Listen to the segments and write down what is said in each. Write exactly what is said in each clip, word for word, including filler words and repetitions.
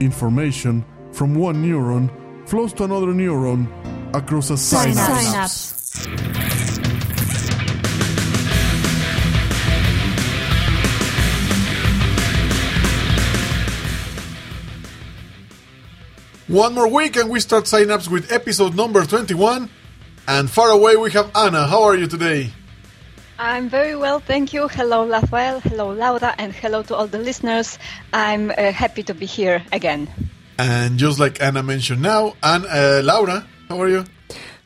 Information from one neuron flows to another neuron across a synapse. synapse. One more week and we start Synapse with episode number twenty-one. And far away we have Anna. How are you today? I'm very well, thank you. Hello, Rafael. Hello, Laura. And hello to all the listeners. I'm uh, happy to be here again. And just like Anna mentioned now, and uh, Laura, how are you?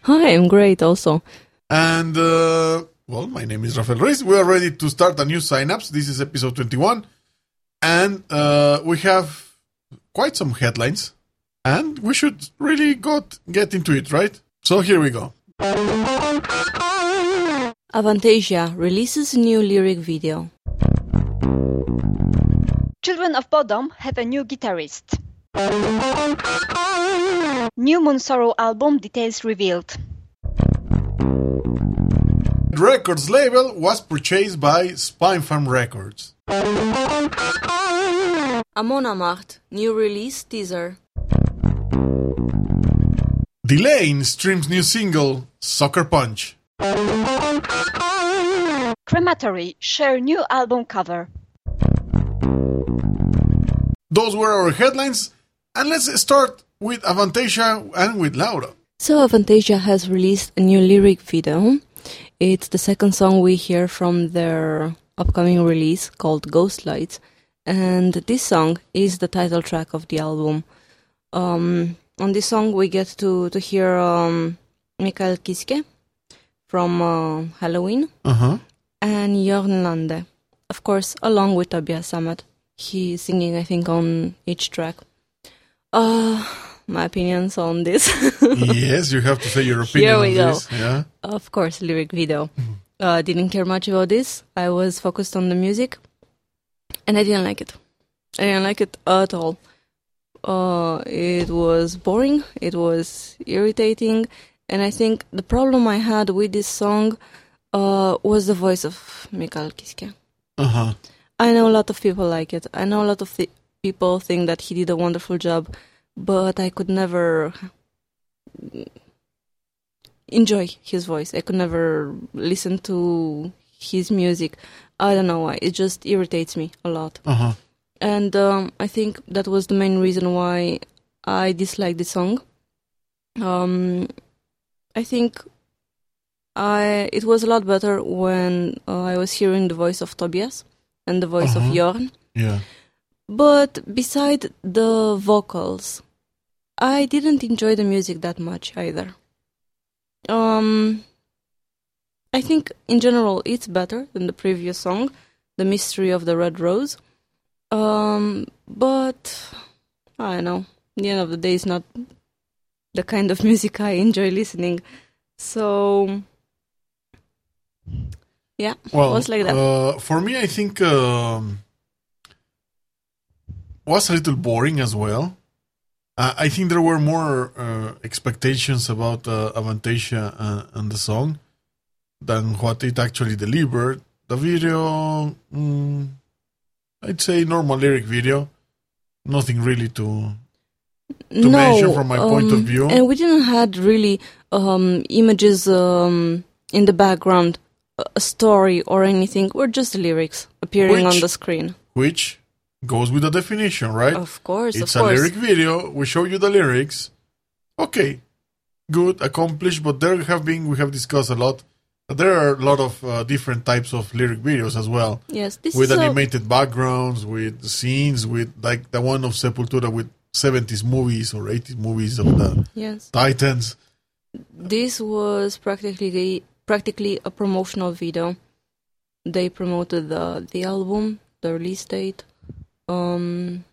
Hi, I'm great also. And, uh, well, my name is Rafael Ruiz. We are ready to start a new Synapse. This is episode twenty-one. And uh, we have quite some headlines. And we should really got, get into it, right? So here we go. Avantasia releases new lyric video. Children of Bodom have a new guitarist. New Moonsorrow album details revealed. Records label was purchased by Spinefarm Records. Amon Amarth, new release teaser. Delain streams new single, Soccer Punch. Crematory share new album cover. Those were our headlines, and let's start with Avantasia and with Laura. So Avantasia has released a new lyric video. It's the second song we hear from their upcoming release called Ghost Lights, and this song is the title track of the album. Um, on this song we get to, to hear um, Mikael Kiske from uh, Halloween uh-huh. and Jörn Lande, of course, along with Tobias Sammet. He's singing, I think, on each track. Uh, my opinions on this. Yes, you have to say your opinion on this. Here we go. Yeah. Of course, lyric video. uh, didn't care much about this. I was focused on the music, and I didn't like it. I didn't like it at all. Uh, it was boring. It was irritating. And I think the problem I had with this song uh, was the voice of Mikael Kiske. Uh-huh. I know a lot of people like it. I know a lot of th- people think that he did a wonderful job, but I could never enjoy his voice. I could never listen to his music. I don't know why. It just irritates me a lot. Uh-huh. And um, I think that was the main reason why I disliked the song. Um, I think I it was a lot better when uh, I was hearing the voice of Tobias and the voice uh-huh. of Jörn. Yeah. But beside the vocals, I didn't enjoy the music that much either. Um, I think, in general, it's better than the previous song, The Mystery of the Red Rose. Um, but, I don't know, at the end of the day, it's not the kind of music I enjoy listening. So... Yeah, well, was like that. Uh, for me, I think um, was a little boring as well. Uh, I think there were more uh, expectations about uh, Avantasia and, and the song than what it actually delivered. The video, mm, I'd say normal lyric video. Nothing really to, to no, mention from my um, point of view. And we didn't had really um, images um, in the background. A story or anything, or just the lyrics appearing which, on the screen. Which goes with the definition, right? Of course, it's of course. It's a lyric video, we show you the lyrics. Okay, good, accomplished, but there have been, we have discussed a lot, there are a lot of uh, different types of lyric videos as well. Yes, this with is animated a... backgrounds, with scenes, with like the one of Sepultura with seventies movies or eighties movies of the yes. Titans. This was practically the practically a promotional video. They promoted the the album, the release date. Um,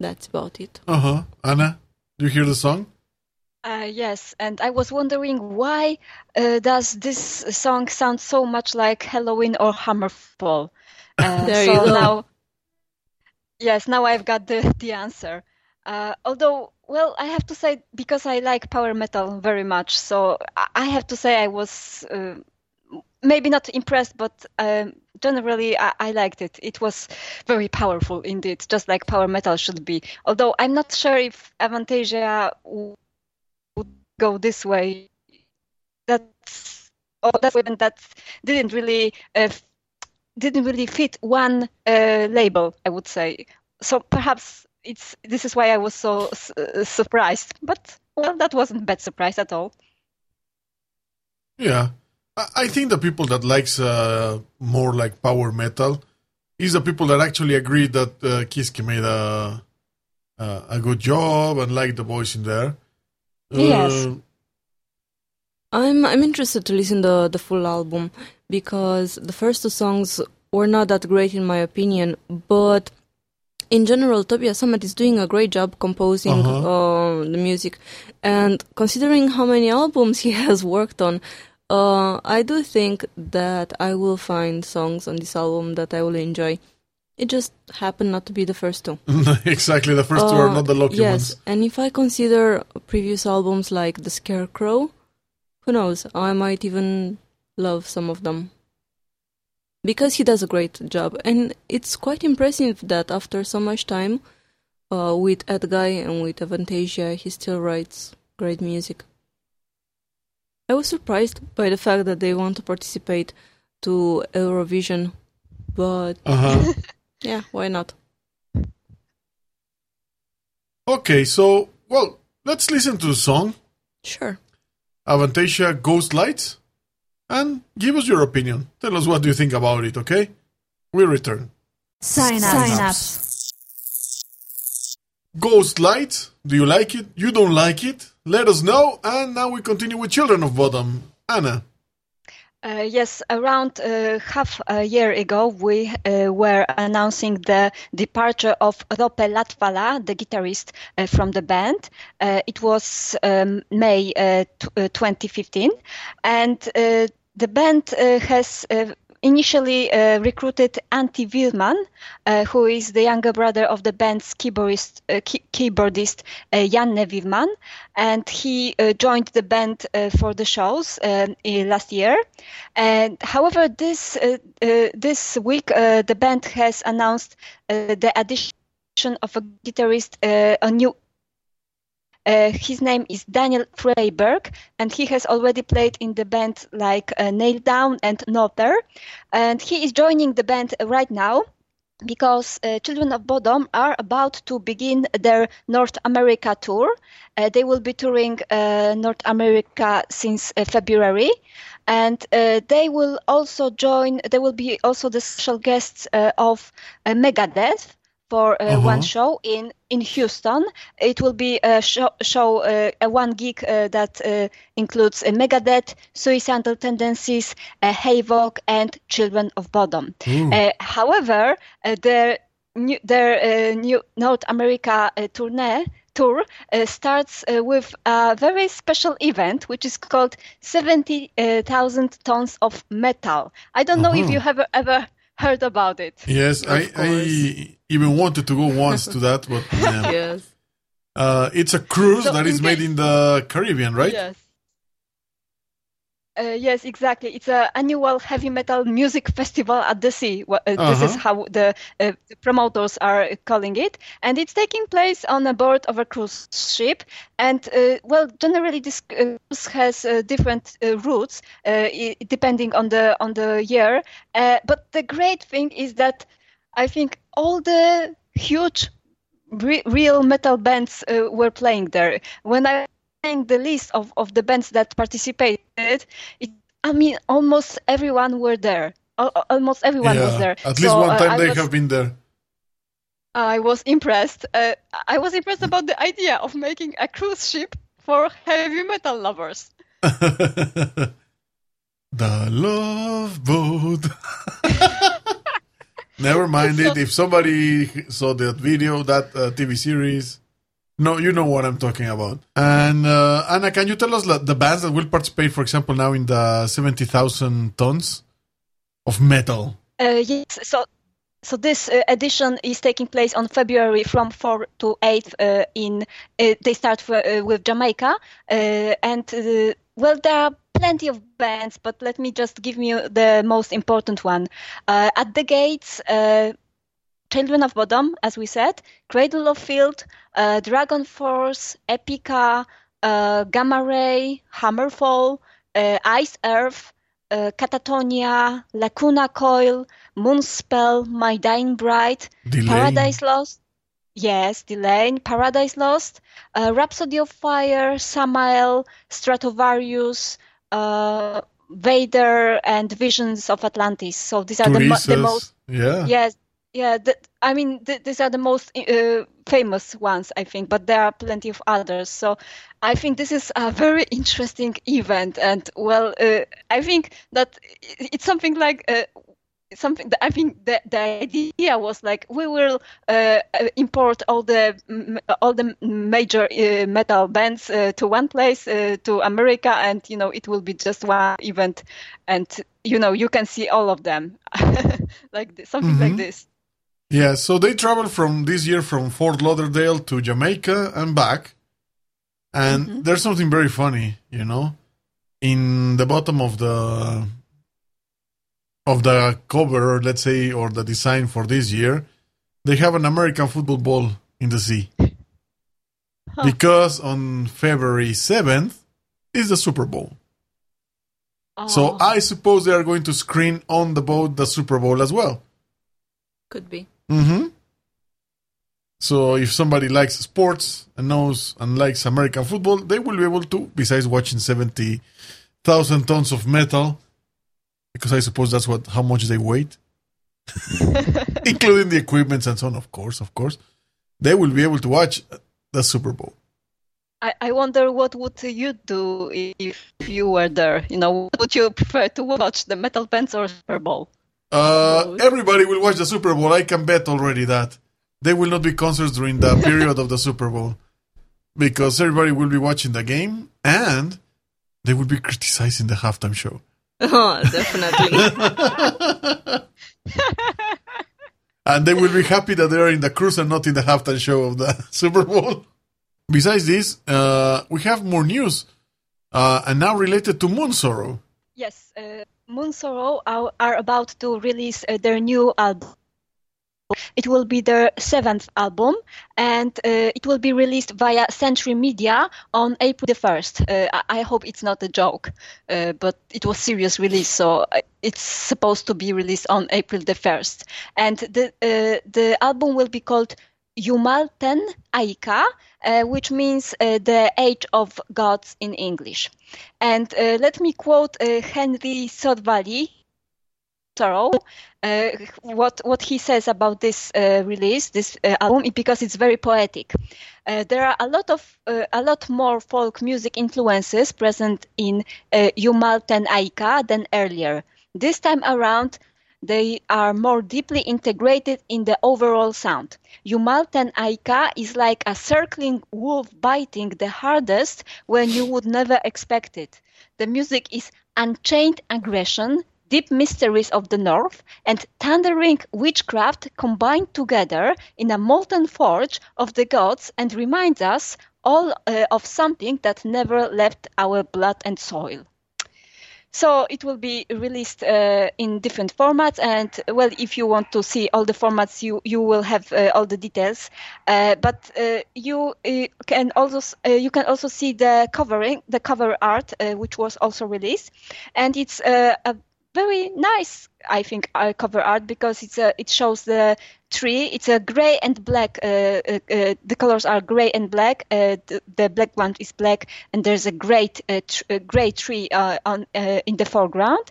that's about it. Uh-huh. Anna, do you hear the song? Uh, yes, and I was wondering why uh, does this song sound so much like Halloween or Hammerfall? Uh, there so you go. Now, yes, now I've got the, the answer. Uh, although, well, I have to say, because I like power metal very much, so I have to say I was uh, maybe not impressed, but um, generally, I, I liked it. It was very powerful indeed, just like power metal should be. Although I'm not sure if Avantasia would go this way. That's oh, that's when that didn't really uh, didn't really fit one uh, label, I would say. So perhaps it's this is why I was so uh, surprised. But well, that wasn't a bad surprise at all. Yeah. I think the people that likes uh, more like power metal is the people that actually agree that uh, Kiske made a, a a good job and like the voice in there. Yes, uh, I'm I'm interested to listen to the, the full album because the first two songs were not that great in my opinion, but in general, Tobias Sammet is doing a great job composing uh-huh. uh, the music, and considering how many albums he has worked on. Uh, I do think that I will find songs on this album that I will enjoy. It just happened not to be the first two. Exactly, the first uh, two are not the lucky yes, ones. Yes, and if I consider previous albums like The Scarecrow, who knows, I might even love some of them. Because he does a great job, and it's quite impressive that after so much time uh, with Edguy and with Avantasia, he still writes great music. I was surprised by the fact that they want to participate to Eurovision, but uh-huh. yeah, why not? Okay, so, well, let's listen to the song. Sure. Avantasia, Ghost Lights, and give us your opinion. Tell us what you think about it, okay? We return. Sign up. Sign up. Ghost Lights, do you like it? You don't like it? Let us know, and now we continue with Children of Bodom. Anna. Uh, yes, around uh, half a year ago, we uh, were announcing the departure of Roope Latvala, the guitarist uh, from the band. Uh, it was um, May uh, t- uh, twenty fifteen, and uh, the band uh, has... Uh, Initially uh, recruited Antti Wirman, uh, who is the younger brother of the band's keyboardist, uh, key- keyboardist uh, Janne Wirman, and he uh, joined the band uh, for the shows uh, last year. And however, this uh, uh, this week uh, the band has announced uh, the addition of a guitarist, uh, a new. Uh, his name is Daniel Freyberg, and he has already played in the band like uh, Nail Down and Noper, and he is joining the band right now because uh, Children of Bodom are about to begin their North America tour. Uh, they will be touring uh, North America since uh, February, and uh, they will also join, they will be also the special guests uh, of uh, Megadeth, for uh, uh-huh. one show in, in Houston. It will be a show, show uh, a one gig uh, that uh, includes uh, Megadeth, Suicidal Tendencies, uh, Hayvok, and Children of Bodom. Uh, however, uh, their new, their uh, new North America uh, tournée tour uh, starts uh, with a very special event, which is called seventy thousand Tons of Metal. I don't uh-huh. know if you have ever heard about it. Yes, I, I even wanted to go once to that, but yeah. Yes. Uh, it's a cruise so that is made in the Caribbean, right? Yes. Uh, yes, exactly. It's an annual heavy metal music festival at the sea. Well, uh, uh-huh. This is how the, uh, the promoters are calling it. And it's taking place on a board of a cruise ship. And, uh, well, generally this cruise has uh, different uh, routes uh, depending on the on the year. Uh, but the great thing is that I think all the huge re- real metal bands uh, were playing there. When I the list of, of the bands that participated, it, I mean, almost everyone were there. Al- almost everyone yeah, was there. At so, least one time uh, they was, have been there. I was impressed. Uh, I was impressed about the idea of making a cruise ship for heavy metal lovers. The love boat. Never mind so, it. If somebody saw that video, that uh, T V series... No, you know what I'm talking about. And uh, Anna, can you tell us the bands that will participate, for example, now in the seventy thousand tons of metal? Uh, yes, so so this uh, edition is taking place on February from fourth to eighth. Uh, in uh, they start for, uh, with Jamaica, uh, and uh, Well, there are plenty of bands, but let me just give you the most important one. Uh, at the Gates, uh, Children of Bodom, as we said, Cradle of Field, uh, Dragon Force, Epica, uh, Gamma Ray, Hammerfall, uh, Ice Earth, Uh, Catatonia, Lacuna Coil, Moonspell, My Dying Bride, Delain. Paradise Lost, yes, Delain, Paradise Lost, uh, Rhapsody of Fire, Samael, Stratovarius, uh, Vader, and Visions of Atlantis. So these are the, mo- the most, yeah, yes, yeah. The, I mean, th- these are the most uh, famous ones, I think, but there are plenty of others. So I think this is a very interesting event, and well, uh, I think that it's something like uh, something. That I think the the idea was like we will uh, import all the all the major uh, metal bands uh, to one place uh, to America, and you know it will be just one event, and you know you can see all of them, like this, something mm-hmm. like this. Yeah, so they traveled from this year from Fort Lauderdale to Jamaica and back. And mm-hmm. there's something very funny, you know, in the bottom of the of the cover, let's say, or the design for this year, they have an American football ball in the sea. Huh. Because on February seventh is the Super Bowl. Oh. So I suppose they are going to screen on the boat the Super Bowl as well. Could be. Mm-hmm. So if somebody likes sports and knows and likes American football, they will be able to, besides watching seventy thousand tons of metal, because I suppose that's what how much they weigh, including the equipment and so on, of course, of course, they will be able to watch the Super Bowl. I, I wonder what would you do if you were there? You know, would you prefer to watch the metal bands or Super Bowl? Uh, everybody will watch the Super Bowl. I can bet already that. There will not be concerts during the period of the Super Bowl because everybody will be watching the game and they will be criticizing the halftime show. Oh, definitely. And they will be happy that they are in the cruise and not in the halftime show of the Super Bowl. Besides this, uh, we have more news uh, and now related to Moonsorrow. Yes, uh, Moonsorrow are, are about to release uh, their new album. It will be their seventh album, and uh, it will be released via Century Media on April the first. Uh, I hope it's not a joke, uh, but it was serious release, so it's supposed to be released on April the first. And the uh, the album will be called Jumalten Aika, uh, which means uh, the Age of Gods in English. And uh, let me quote uh, Henry Sorvali. Sorrow, uh, what what he says about this uh, release, this uh, album, because it's very poetic. Uh, there are a lot of uh, a lot more folk music influences present in uh, Jumalten Aika than earlier. This time around, they are more deeply integrated in the overall sound. Jumalten Aika is like a circling wolf biting the hardest when you would never expect it. The music is unchained aggression, deep mysteries of the North, and thundering witchcraft combined together in a molten forge of the gods and reminds us all uh, of something that never left our blood and soil. So it will be released uh, in different formats, and well, if you want to see all the formats, you, you will have uh, all the details. Uh, but uh, you uh, can also uh, you can also see the covering, the cover art, uh, which was also released, and it's uh, a very nice, I think, uh, cover art because it's a, it shows the tree. It's a gray and black. Uh, uh, uh, the colors are gray and black. Uh, the, the black one is black, and there's a great uh, tr- uh, gray tree uh, on uh, in the foreground.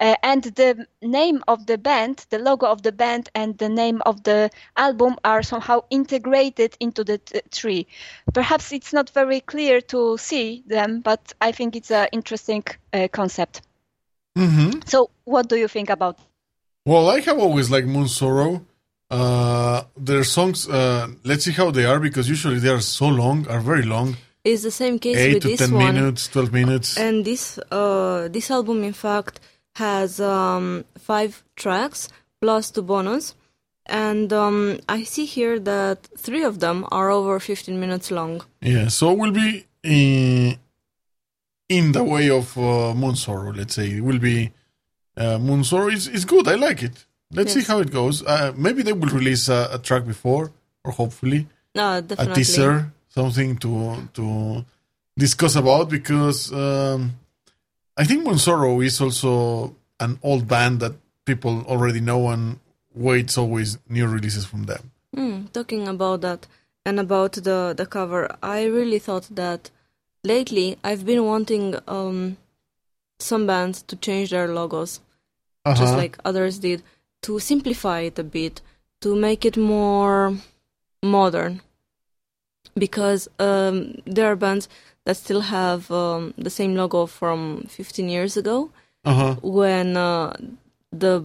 Uh, and the name of the band, the logo of the band, and the name of the album are somehow integrated into the t- tree. Perhaps it's not very clear to see them, but I think it's an interesting uh, concept. Mm-hmm. So, what do you think about? Well, I have always liked Moonsorrow. Uh, their songs, uh, let's see how they are, because usually they are so long, are very long. It's the same case with this one. eight to ten minutes, twelve minutes. And this uh, this album, in fact, has um, five tracks, plus two bonus. And um, I see here that three of them are over fifteen minutes long. Yeah, so we'll be... Uh, in the way of uh, Moonsorrow, let's say. It will be uh, Moonsorrow is, is good. I like it. Let's yes. see how it goes. Uh, maybe they will release a, a track before, or hopefully no, definitely. a teaser, something to to discuss about, because um, I think Moonsorrow is also an old band that people already know and waits always new releases from them. Mm, talking about that and about the, the cover, I really thought that lately I've been wanting um, some bands to change their logos, uh-huh. just like others did, to simplify it a bit, to make it more modern, because um, there are bands that still have um, the same logo from fifteen years ago, uh-huh. when uh, the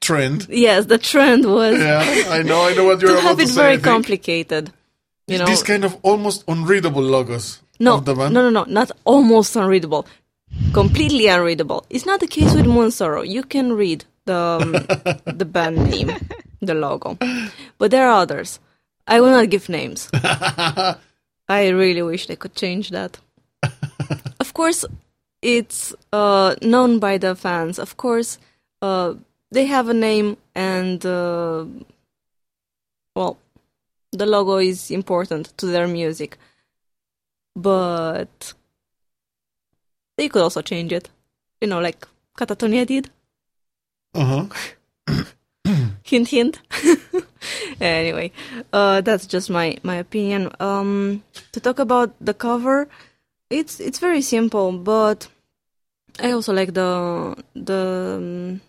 trend, yes, the trend was yeah, I know, I know what you're to about to say. Very complicated, you know, this kind of almost unreadable logos. No, of the band. no, no, no, not almost unreadable, completely unreadable. It's not the case with Moonsorrow. You can read the um, the band name, the logo, but there are others. I will not give names. I really wish they could change that. Of course, it's uh, known by the fans. Of course, uh, they have a name, and uh, well, the logo is important to their music, but they could also change it. You know, like Katatonia did. Uh huh. Hint, hint. Anyway, uh, that's just my, my opinion. Um, to talk about the cover, it's it's very simple, but I also like the the um,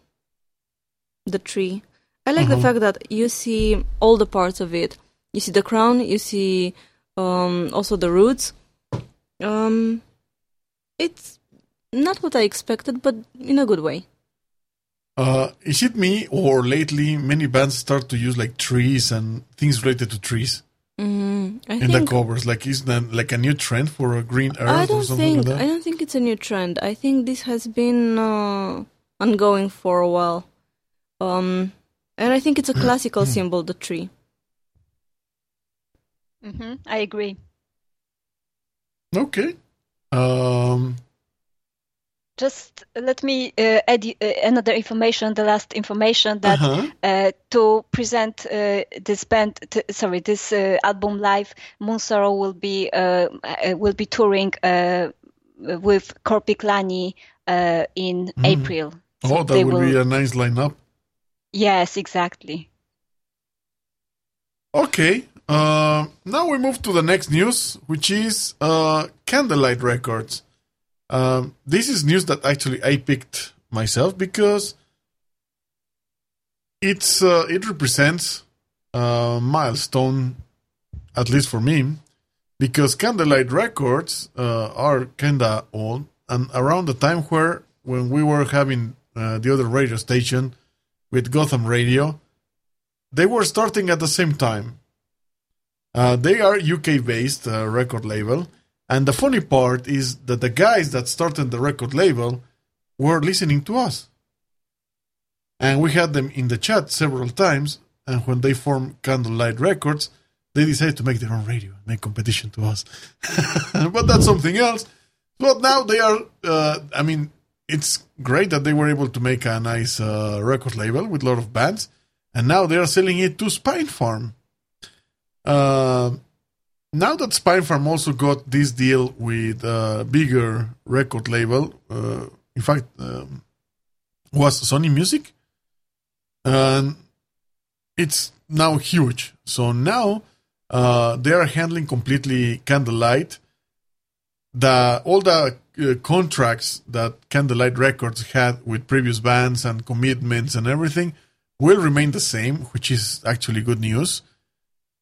the tree. I like uh-huh. the fact that you see all the parts of it. You see the crown. You see um, also the roots. Um, it's not what I expected, but in a good way. Uh, is it me, or lately many bands start to use like trees and things related to trees mm, I in think, the covers? Like, is that like a new trend for a green earth I don't or something think, like that? I don't think it's a new trend. I think this has been uh, ongoing for a while. Um, and I think it's a classical symbol, the tree. Mm-hmm, I agree. Okay. Um... Just let me uh, add uh, another information, the last information that uh-huh. uh, to present uh, this band, t- sorry, this uh, album live, Moonsorrow will be uh, will be touring uh, with Korpiklani uh, in mm. April. So oh, that will be a nice lineup. Yes, exactly. Okay, uh, now we move to the next news, which is uh, Candlelight Records. Um, this is news that actually I picked myself because it's uh, it represents a milestone, at least for me, because Candlelight Records uh, are kinda old, and around the time where when we were having uh, the other radio station with Gotham Radio, they were starting at the same time. Uh, they are U K-based uh, record label. And the funny part is that the guys that started the record label were listening to us. And we had them in the chat several times. And when they formed Candlelight Records, they decided to make their own radio, make competition to us. But that's something else. But now they are, uh, I mean, it's great that they were able to make a nice uh, record label with a lot of bands. And now they are selling it to Spinefarm. Uh... Now that Spinefarm also got this deal with a bigger record label, uh, in fact, um, was Sony Music, and it's now huge. So now uh, they are handling completely Candlelight. The, all the uh, contracts that Candlelight Records had with previous bands and commitments and everything will remain the same, which is actually good news.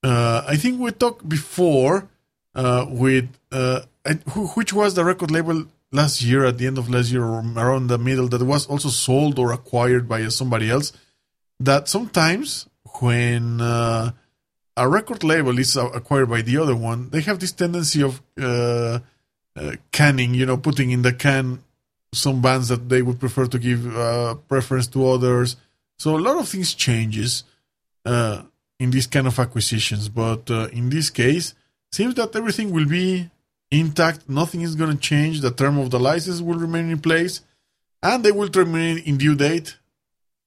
Uh, I think we talked before uh, with uh, I, who, which was the record label last year, at the end of last year, or around the middle, that was also sold or acquired by somebody else. That sometimes when uh, a record label is acquired by the other one, they have this tendency of uh, uh, canning, you know, putting in the can some bands that they would prefer to give uh, preference to others. So a lot of things changes. Uh, in this kind of acquisitions, but uh, in this case, seems that everything will be intact. Nothing is going to change. The term of the license will remain in place, and they will terminate in due date.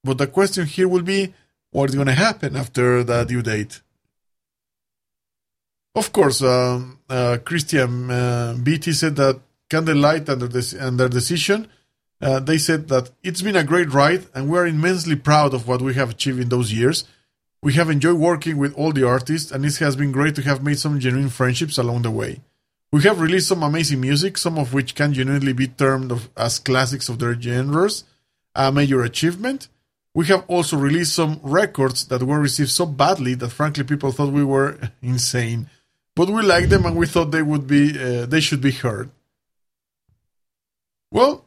But the question here will be, what is going to happen after the due date? Of course, um, uh, Christian uh, B T said that Candlelight and their, and their decision, uh, they said that it's been a great ride, and we are immensely proud of what we have achieved in those years. We have enjoyed working with all the artists, and it has been great to have made some genuine friendships along the way. We have released some amazing music, some of which can genuinely be termed of, as classics of their genres, a major achievement. We have also released some records that were received so badly that frankly people thought we were insane, but we liked them and we thought they would be uh, they should be heard. Well,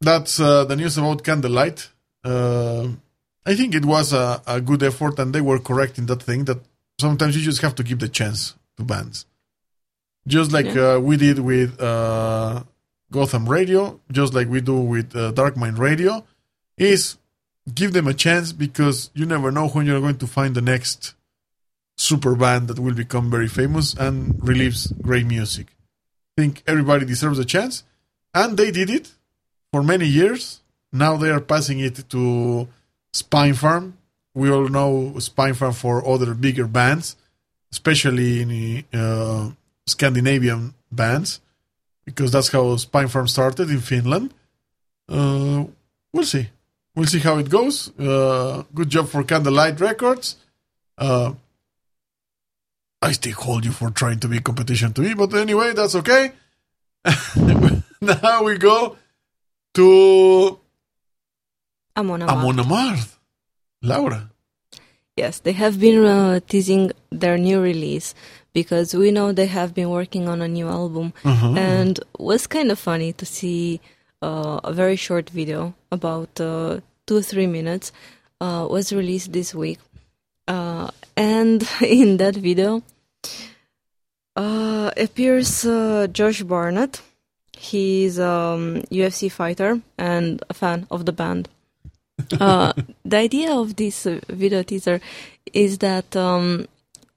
that's uh, the news about Candlelight. Uh, I think it was a, a good effort, and they were correct in that thing that sometimes you just have to give the chance to bands, just like yeah. uh, we did with uh, Gotham Radio, just like we do with uh, Darkmind Radio. Is give them a chance, because you never know when you're going to find the next super band that will become very famous and relieves great music. I think everybody deserves a chance, and they did it for many years. Now they are passing it to Spinefarm. We all know Spinefarm for other bigger bands, especially in uh, Scandinavian bands, because that's how Spinefarm started in Finland. Uh, we'll see. We'll see how it goes. Uh, good job for Candlelight Records. Uh, I still hold you for trying to be competition to me, but anyway, that's okay. Now we go to Amon Amarth. Amon Amarth. Laura. Yes, they have been uh, teasing their new release, because we know they have been working on a new album, uh-huh. and it was kind of funny to see Uh, a very short video, about uh, two or three minutes, uh, was released this week. Uh, and in that video uh, appears uh, Josh Barnett. He's a um, U F C fighter and a fan of the band. Uh, the idea of this video teaser is that um,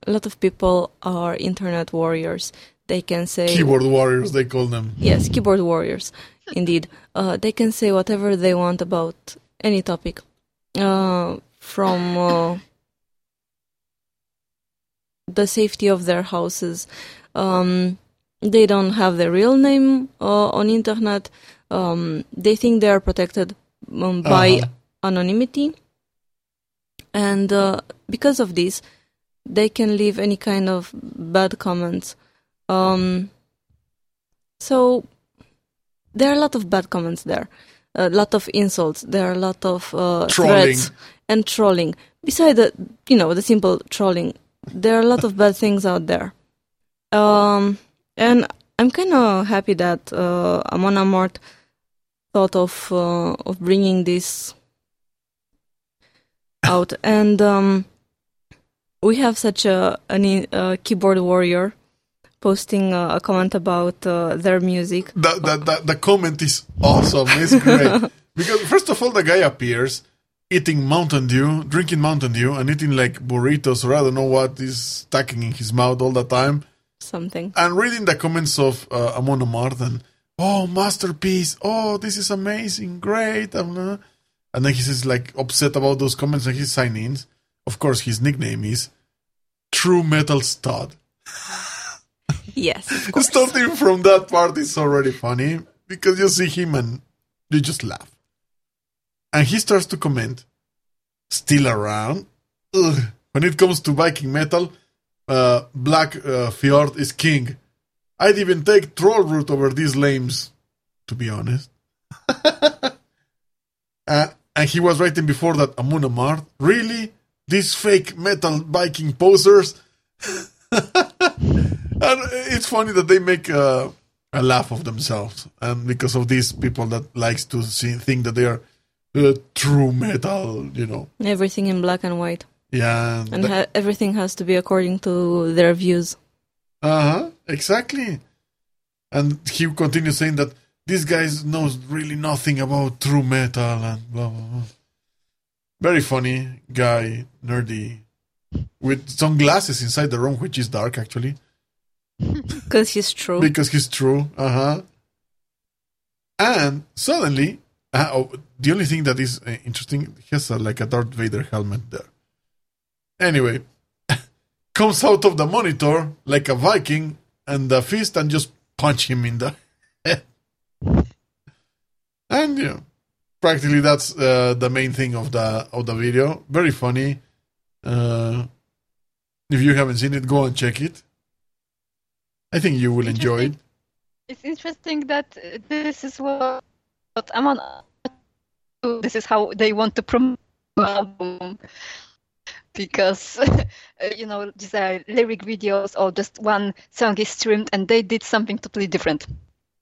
a lot of people are internet warriors. They can say... Keyboard warriors, they call them. Yes, keyboard warriors. Indeed, uh, they can say whatever they want about any topic, uh, from uh, the safety of their houses. Um, they don't have their real name uh, on internet. Um, they think they are protected um, by uh-huh. anonymity, and uh, because of this, they can leave any kind of bad comments. Um, so. There are a lot of bad comments there, a lot of insults. There are a lot of uh, threats and trolling. Besides the, you know, the simple trolling, there are a lot of bad things out there. Um, and I'm kind of happy that uh, Amon Amarth thought of uh, of bringing this out. And um, we have such a, a, a keyboard warrior posting uh, a comment about uh, their music. The, the, the, the comment is awesome. It's great. Because, first of all, the guy appears eating Mountain Dew, drinking Mountain Dew, and eating, like, burritos, or I don't know what is stacking in his mouth all the time. Something. And reading the comments of uh, Amon Amarth, and, oh, masterpiece, oh, this is amazing, great. And then he says, like, upset about those comments and his sign-ins. Of course, his nickname is True Metal Stud. Yes, of course. Starting from that part is already funny, because you see him and you just laugh. And he starts to comment, still around. Ugh. When it comes to Viking metal, uh, Black uh, Fjord is king. I'd even take Troll Root over these lames, to be honest. uh, and he was writing before that, Amon Amarth, really? These fake metal Viking posers? And it's funny that they make uh, a laugh of themselves, and because of these people that likes to see, think that they are uh, true metal, you know. Everything in black and white. Yeah. And that, ha- everything has to be according to their views. Uh-huh, exactly. And he continues saying that these guys knows really nothing about true metal and blah, blah, blah. Very funny guy, nerdy, with sunglasses inside the room, which is dark, actually. Because he's true. Because he's true. Uh huh. And suddenly, uh, oh, the only thing that is uh, interesting, he has a, like a Darth Vader helmet there. Anyway, comes out of the monitor like a Viking and a fist and just punch him in the head. And you know, practically that's uh, the main thing of the of the video. Very funny. Uh, if you haven't seen it, go and check it. I think you will enjoy it. It's interesting that this is what Amon. This is how they want to promote the album. Because, you know, these are lyric videos or just one song is streamed and they did something totally different.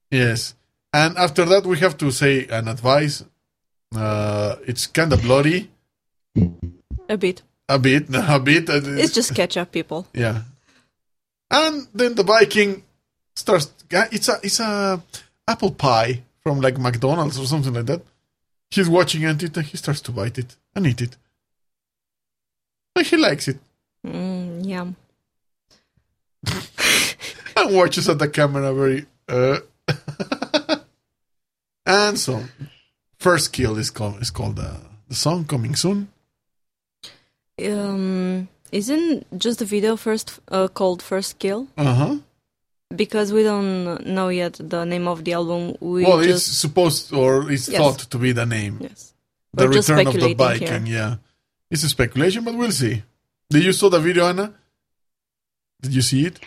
Yes. And after that, we have to say an advice. Uh, it's kind of bloody. A bit. A bit. A bit. It's just ketchup, people. Yeah. And then the Viking starts... It's a it's a apple pie from like McDonald's or something like that. He's watching and he starts to bite it and eat it. And he likes it. Mm, yum. And watches at the camera very... Uh, and so, First Kill is called, is called uh, the song, coming soon. Um... Isn't just the video first uh, called First Kill? Uh-huh. Because we don't know yet the name of the album. We well, just... it's supposed, or it's yes. thought to be the name. Yes. The We're Return of the Viking, yeah. It's a speculation, but we'll see. Did you saw the video, Anna? Did you see it?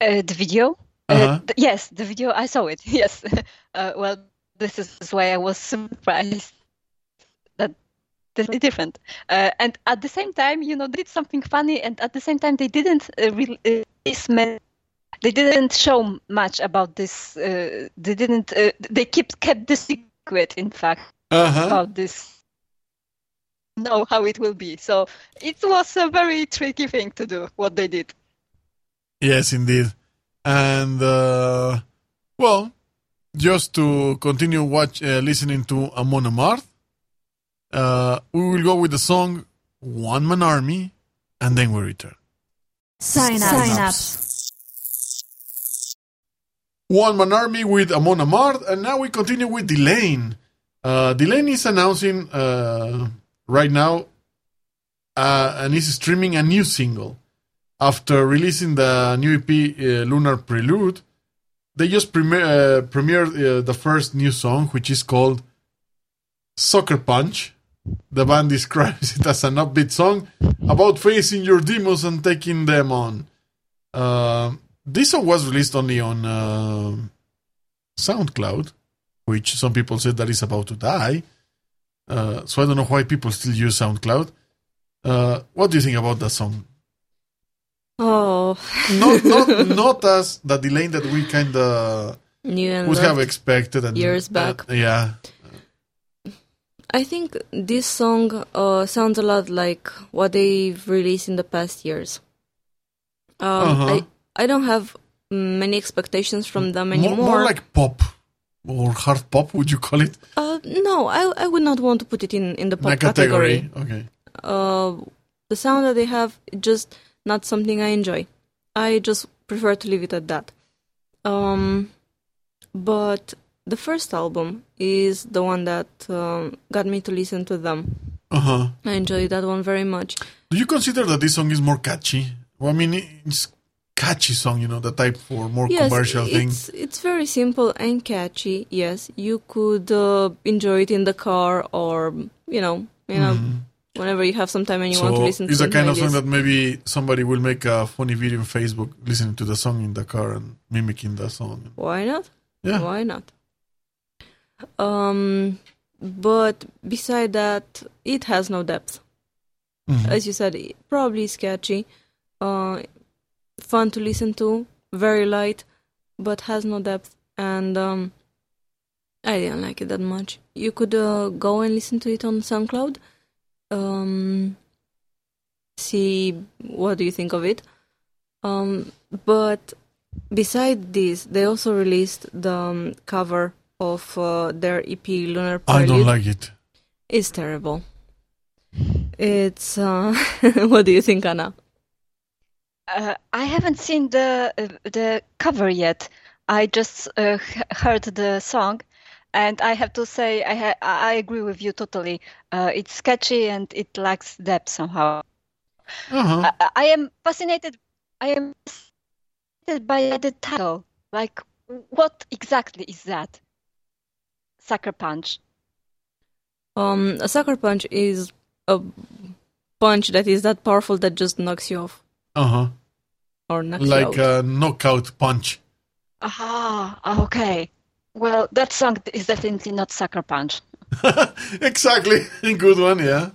Uh, the video? Uh-huh. Uh, th- yes, the video, I saw it, yes. Uh, well, this is why I was surprised. Totally different, uh, and at the same time, you know, they did something funny, and at the same time, they didn't uh, release. They didn't show much about this. Uh, they didn't. Uh, they kept kept the secret, in fact, uh-huh. about this. Know how it will be. So it was a very tricky thing to do. What they did. Yes, indeed, and uh, well, just to continue watch uh, listening to Amon Amarth. Uh, we will go with the song One Man Army, and then we return. Sign up. Sign up. One Man Army with Amon Amarth, and now we continue with Delain. Uh, Delain is announcing uh, right now, uh, and is streaming a new single. After releasing the new E P, uh, Lunar Prelude, they just premi- uh, premiered uh, the first new song, which is called Sucker Punch. The band describes it as an upbeat song about facing your demons and taking them on. Uh, this song was released only on uh, SoundCloud, which some people said that is about to die. Uh, so I don't know why people still use SoundCloud. Uh, what do you think about that song? Oh, not not not as the Delain that we kind of would have expected and, years back. Uh, yeah. I think this song uh, sounds a lot like what they've released in the past years. Um, uh-huh. I, I don't have many expectations from them anymore. More, more like pop or hard pop, would you call it? Uh, no, I I would not want to put it in, in the pop in category. category. Okay. Uh, the sound that they have, just not something I enjoy. I just prefer to leave it at that. Um, but... The first album is the one that um, got me to listen to them. Uh-huh. I enjoyed that one very much. Do you consider that this song is more catchy? Well, I mean, it's catchy song, you know, the type for more yes, commercial things. It's, it's very simple and catchy, yes. You could uh, enjoy it in the car or, you know, you know, mm-hmm. whenever you have some time and you so want to listen to it. So it's the kind of song that maybe somebody will make a funny video on Facebook listening to the song in the car and mimicking the song. Why not? Yeah. Why not? Um, but beside that, it has no depth. Mm-hmm. As you said, it probably is catchy, uh, fun to listen to, very light, but has no depth. And um, I didn't like it that much. You could uh, go and listen to it on SoundCloud, um, see what do you think of it. Um, but beside this, they also released the um, cover of uh, their E P Lunar Prelude. I don't like it. It's terrible. It's uh, what do you think, Anna? Uh, I haven't seen the uh, the cover yet. I just uh, heard the song, and I have to say I ha I agree with you totally. Uh, it's sketchy and it lacks depth somehow. Uh-huh. I, I am fascinated. I am fascinated by the title. Like, what exactly is that? Sucker Punch. Um, a sucker punch is a punch that is that powerful that just knocks you off. Uh huh. Or knocks you out. Like a knockout punch. Aha, okay. Well, that song is definitely not Sucker Punch. Exactly. Good one, yeah.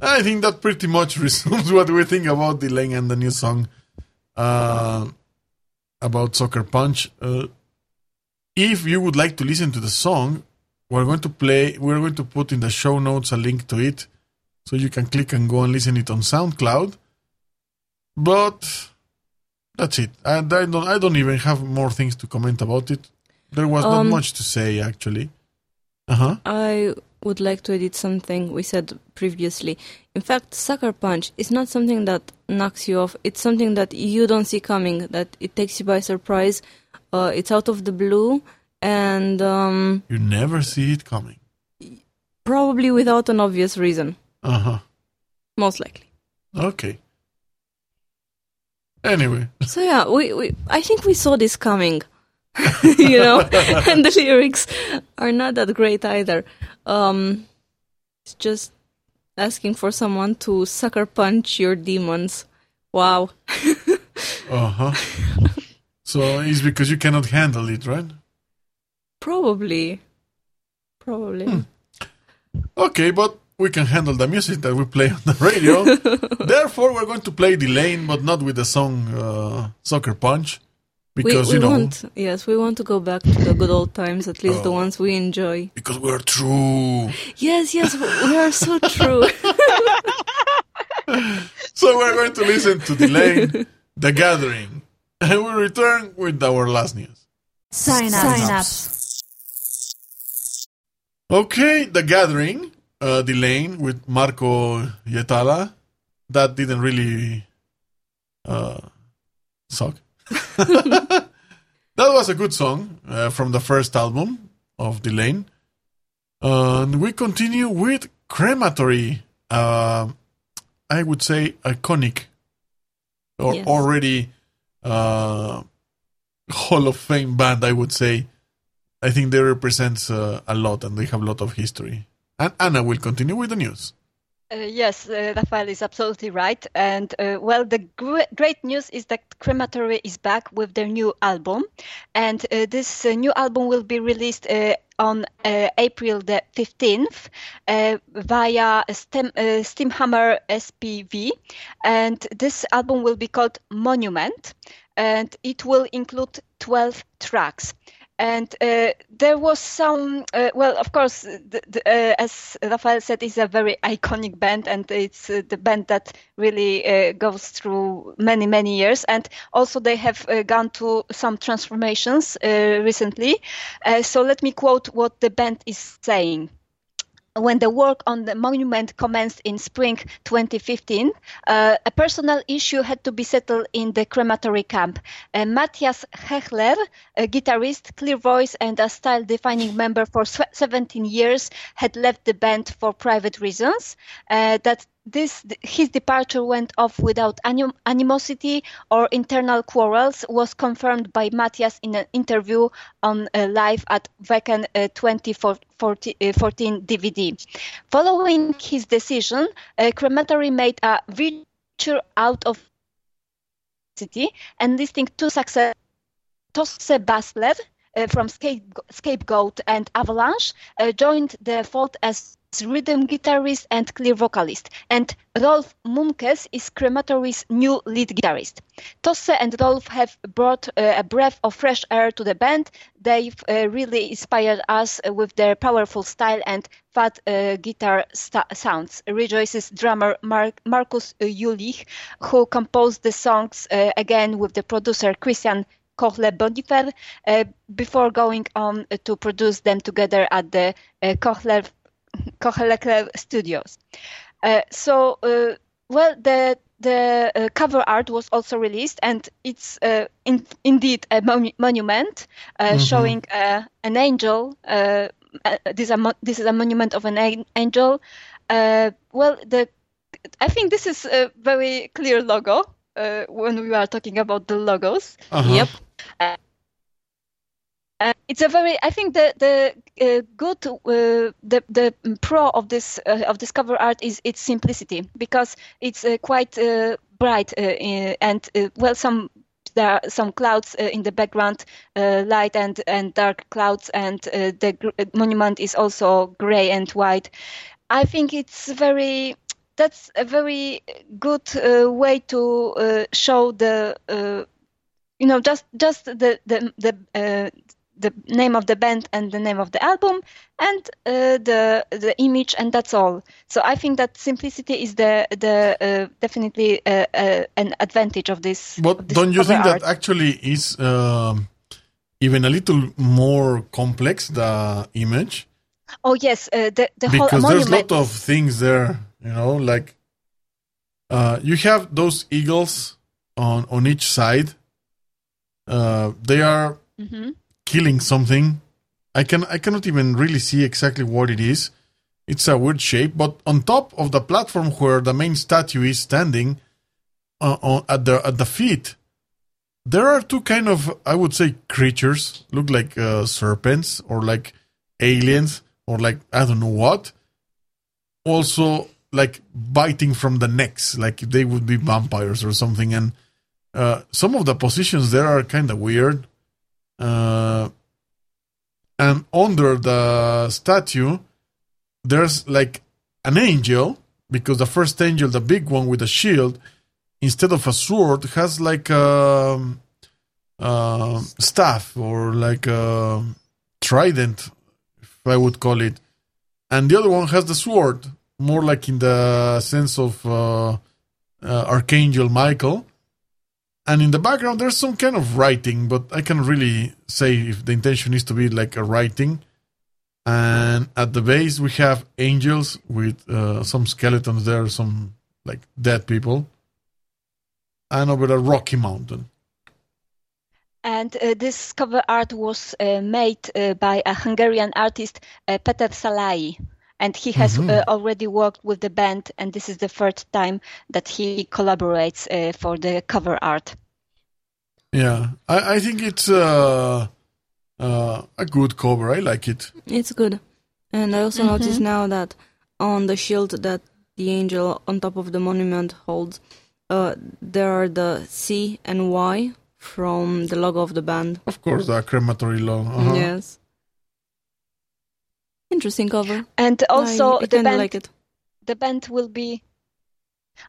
I think that pretty much resumes what we think about Delain and the new song uh, about Sucker Punch. Uh, if you would like to listen to the song, we're going to play, we're going to put in the show notes a link to it so you can click and go and listen it on SoundCloud. But that's it. I, I don't. I don't even have more things to comment about it. There was um, not much to say, actually. Uh huh. I would like to edit something we said previously. In fact, Sucker Punch is not something that knocks you off. It's something that you don't see coming. That it takes you by surprise. Uh, it's out of the blue, and um, you never see it coming. Probably without an obvious reason. Uh huh. Most likely. Okay. Anyway. So yeah, we, we I think we saw this coming, you know, and the lyrics are not that great either. Um, it's just asking for someone to sucker punch your demons. Wow. Uh-huh. So it's because you cannot handle it, right? Probably. Probably. Hmm. Okay, but we can handle the music that we play on the radio. Therefore, we're going to play Delain, but not with the song uh, Sucker Punch. Because, we, we you know. Want, yes, we want to go back to the good old times, at least oh, the ones we enjoy. Because we're true. Yes, yes, we are so true. So, we're going to listen to Delain, The Gathering. And we'll return with our last news. Sign up. Sign up. Okay, The Gathering. Uh, Delain with Marko Hietala. That didn't really uh, suck. That was a good song uh, from the first album of Delain. Uh, and we continue with Crematory. Uh, I would say iconic or yes. already uh, Hall of Fame band, I would say. I think they represent uh, a lot and they have a lot of history. And Anna will continue with the news. Uh, yes, uh, Rafael is absolutely right. And, uh, well, the gr great news is that Crematory is back with their new album. And uh, this uh, new album will be released uh, on uh, April the fifteenth uh, via Stem, uh, Steamhammer S P V. And this album will be called Monument. And it will include twelve tracks. And uh, there was some, uh, well, of course, the, the, uh, as Rafael said, it's a very iconic band, and it's uh, the band that really uh, goes through many, many years. And also they have uh, gone through some transformations uh, recently. Uh, so let me quote what the band is saying. When the work on the monument commenced in spring twenty fifteen, uh, a personal issue had to be settled in the Crematory camp. Uh, Matthias Hechler, a guitarist, clear voice and a style-defining member for seventeen years, had left the band for private reasons. Uh, that This, his departure went off without anim animosity or internal quarrels was confirmed by Matthias in an interview on uh, Live at Wacken uh, twenty fourteen D V D. Following his decision, uh, Crematory made a venture out of the city, enlisting two successors, Tosce Baslev uh, from Scape Scapegoat and Avalanche, uh, joined the fold as rhythm guitarist and clear vocalist, and Rolf Munkes is Crematory's new lead guitarist. Tosce and Rolf have brought uh, a breath of fresh air to the band. They've uh, really inspired us with their powerful style and fat uh, guitar sounds, rejoices drummer Mar Markus Julich, who composed the songs uh, again with the producer Christian Kochler-Bonifer uh, before going on to produce them together at the uh, Kochler Kochler Studios. Uh, so uh, Well, the the uh, cover art was also released, and it's uh, in, indeed a mon- monument uh, mm-hmm. showing uh, an angel. Uh, uh, this, a mo- this is a monument of an a- angel. Uh, well, the I think this is a very clear logo uh, when we are talking about the logos. Uh-huh. Yep. Uh, Uh, it's a very. I think the the uh, good uh, the the pro of this uh, of this cover art is its simplicity, because it's uh, quite uh, bright uh, uh, and uh, well some there are some clouds uh, in the background, uh, light and, and dark clouds, and uh, the gr- monument is also grey and white. I think it's very. That's a very good uh, way to uh, show the uh, you know just just the the the. Uh, the name of the band and the name of the album and uh, the the image, and that's all. So I think that simplicity is the the uh, definitely uh, uh, an advantage of this. But don't you think that actually is uh, even a little more complex, the image? Oh yes, uh, the the whole because there's a lot of things there. You know, like uh, you have those eagles on on each side. Uh, they are. Mm-hmm. Killing something. I can I cannot even really see exactly what it is. It's a weird shape, but on top of the platform where the main statue is standing, uh, on, at the at the feet, there are two kind of, I would say, creatures. Look like uh, serpents or like aliens or like I don't know what. Also, like biting from the necks, like they would be vampires or something. And uh, some of the positions there are kind of weird. Uh, and under the statue, there's like an angel, because the first angel, the big one with a shield, instead of a sword, has like a, a staff or like a trident, if I would call it. And the other one has the sword, more like in the sense of uh, uh, Archangel Michael. And in the background, there's some kind of writing, but I can't really say if the intention is to be like a writing. And at the base, we have angels with uh, some skeletons there, some like dead people. And over the Rocky Mountain. And uh, this cover art was uh, made uh, by a Hungarian artist, uh, Peter Salai. And he has mm-hmm. uh, already worked with the band, and this is the first time that he collaborates uh, for the cover art. Yeah, I, I think it's uh, uh, a good cover. I like it. It's good. And I also mm-hmm. notice now that on the shield that the angel on top of the monument holds, uh, there are the C and Y from the logo of the band. Of course, the Crematory logo. Uh-huh. Yes. Interesting cover. And also I, I the band like it. the band will be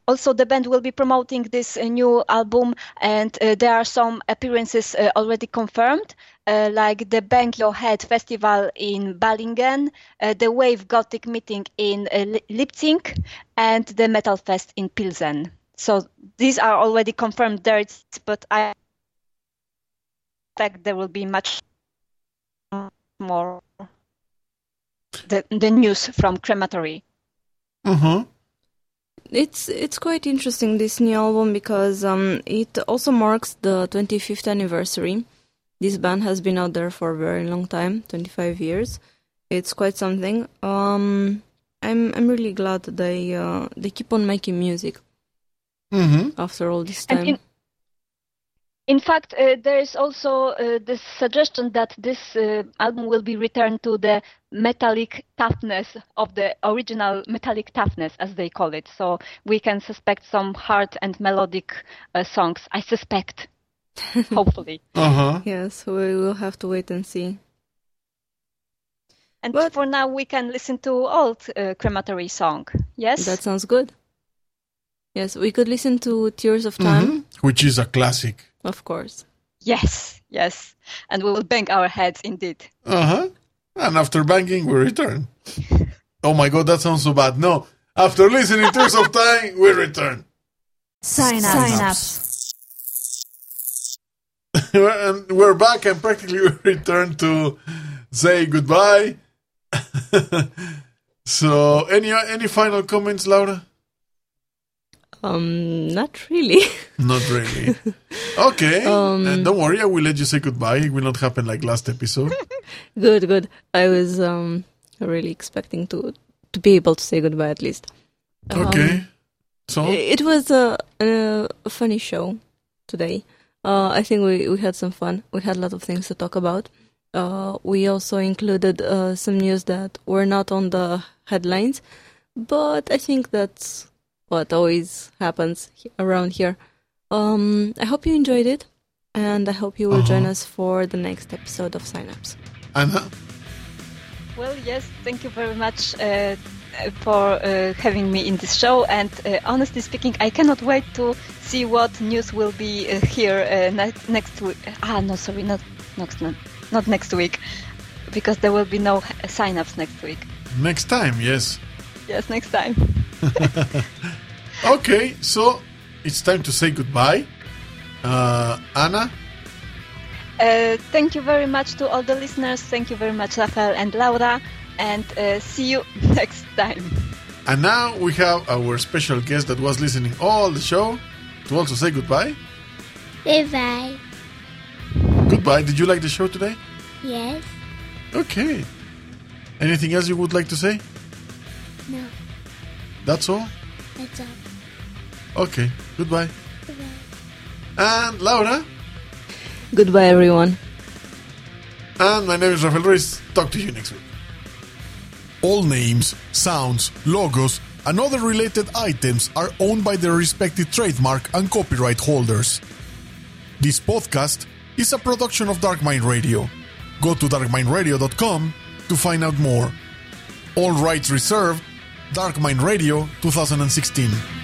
also the band will be promoting this uh, new album, and uh, there are some appearances uh, already confirmed, uh, like the Banglo Head Festival in Balingen, uh, the Wave Gothic meeting in uh, Leipzig, and the Metal Fest in Pilsen. So these are already confirmed dates, but I expect there will be much more The, the news from Crematory. Uh-huh. It's it's quite interesting, this new album, because um, it also marks the twenty-fifth anniversary. This band has been out there for a very long time, twenty-five years. It's quite something. Um, I'm I'm really glad they uh, they keep on making music mm-hmm. after all this time. And in- In fact, uh, there is also uh, the suggestion that this uh, album will be returned to the metallic toughness of the original metallic toughness, as they call it. So we can suspect some hard and melodic uh, songs, I suspect, hopefully. Uh-huh. Yes, we will have to wait and see. And but for now, we can listen to old uh, Crematory song, yes? That sounds good. Yes, we could listen to Tears of Time. Mm-hmm. Which is a classic. Of course. Yes, yes. And we will bang our heads indeed. Uh-huh. And after banging, we return. Oh my God, that sounds so bad. No. After listening Tears of Time, we return. Sign up. Sign up. And we're back and practically we return to say goodbye. So, any any final comments, Laura? Um, not really. Not really. Okay. Um, and don't worry, I will let you say goodbye. It will not happen like last episode. Good, good. I was um, really expecting to, to be able to say goodbye at least. Okay. Um, so? It was a, a funny show today. Uh, I think we, we had some fun. We had a lot of things to talk about. Uh, we also included uh, some news that were not on the headlines, but I think that's what always happens he- around here. Um, I hope you enjoyed it, and I hope you will uh-huh. join us for the next episode of Synapse. Anna? Well, yes, thank you very much uh, for uh, having me in this show, and uh, honestly speaking, I cannot wait to see what news will be uh, here uh, ne- next week. Ah, no, sorry, not next month. Not next week, because there will be no sign-ups next week. Next time, yes. Yes, next time. Okay, so it's time to say goodbye. Uh, Anna? Uh, thank you very much to all the listeners. Thank you very much, Rafael and Laura. And uh, see you next time. And now we have our special guest that was listening all the show to also say goodbye. Goodbye. Goodbye. Did you like the show today? Yes. Okay. Anything else you would like to say? No. That's all? That's all. Okay. Goodbye. Goodbye. And Laura? Goodbye, everyone. And my name is Rafael Ruiz. Talk to you next week. All names, sounds, logos, and other related items are owned by their respective trademark and copyright holders. This podcast is a production of Darkmind Radio. Go to darkmind radio dot com to find out more. All rights reserved. Darkmind Radio twenty sixteen.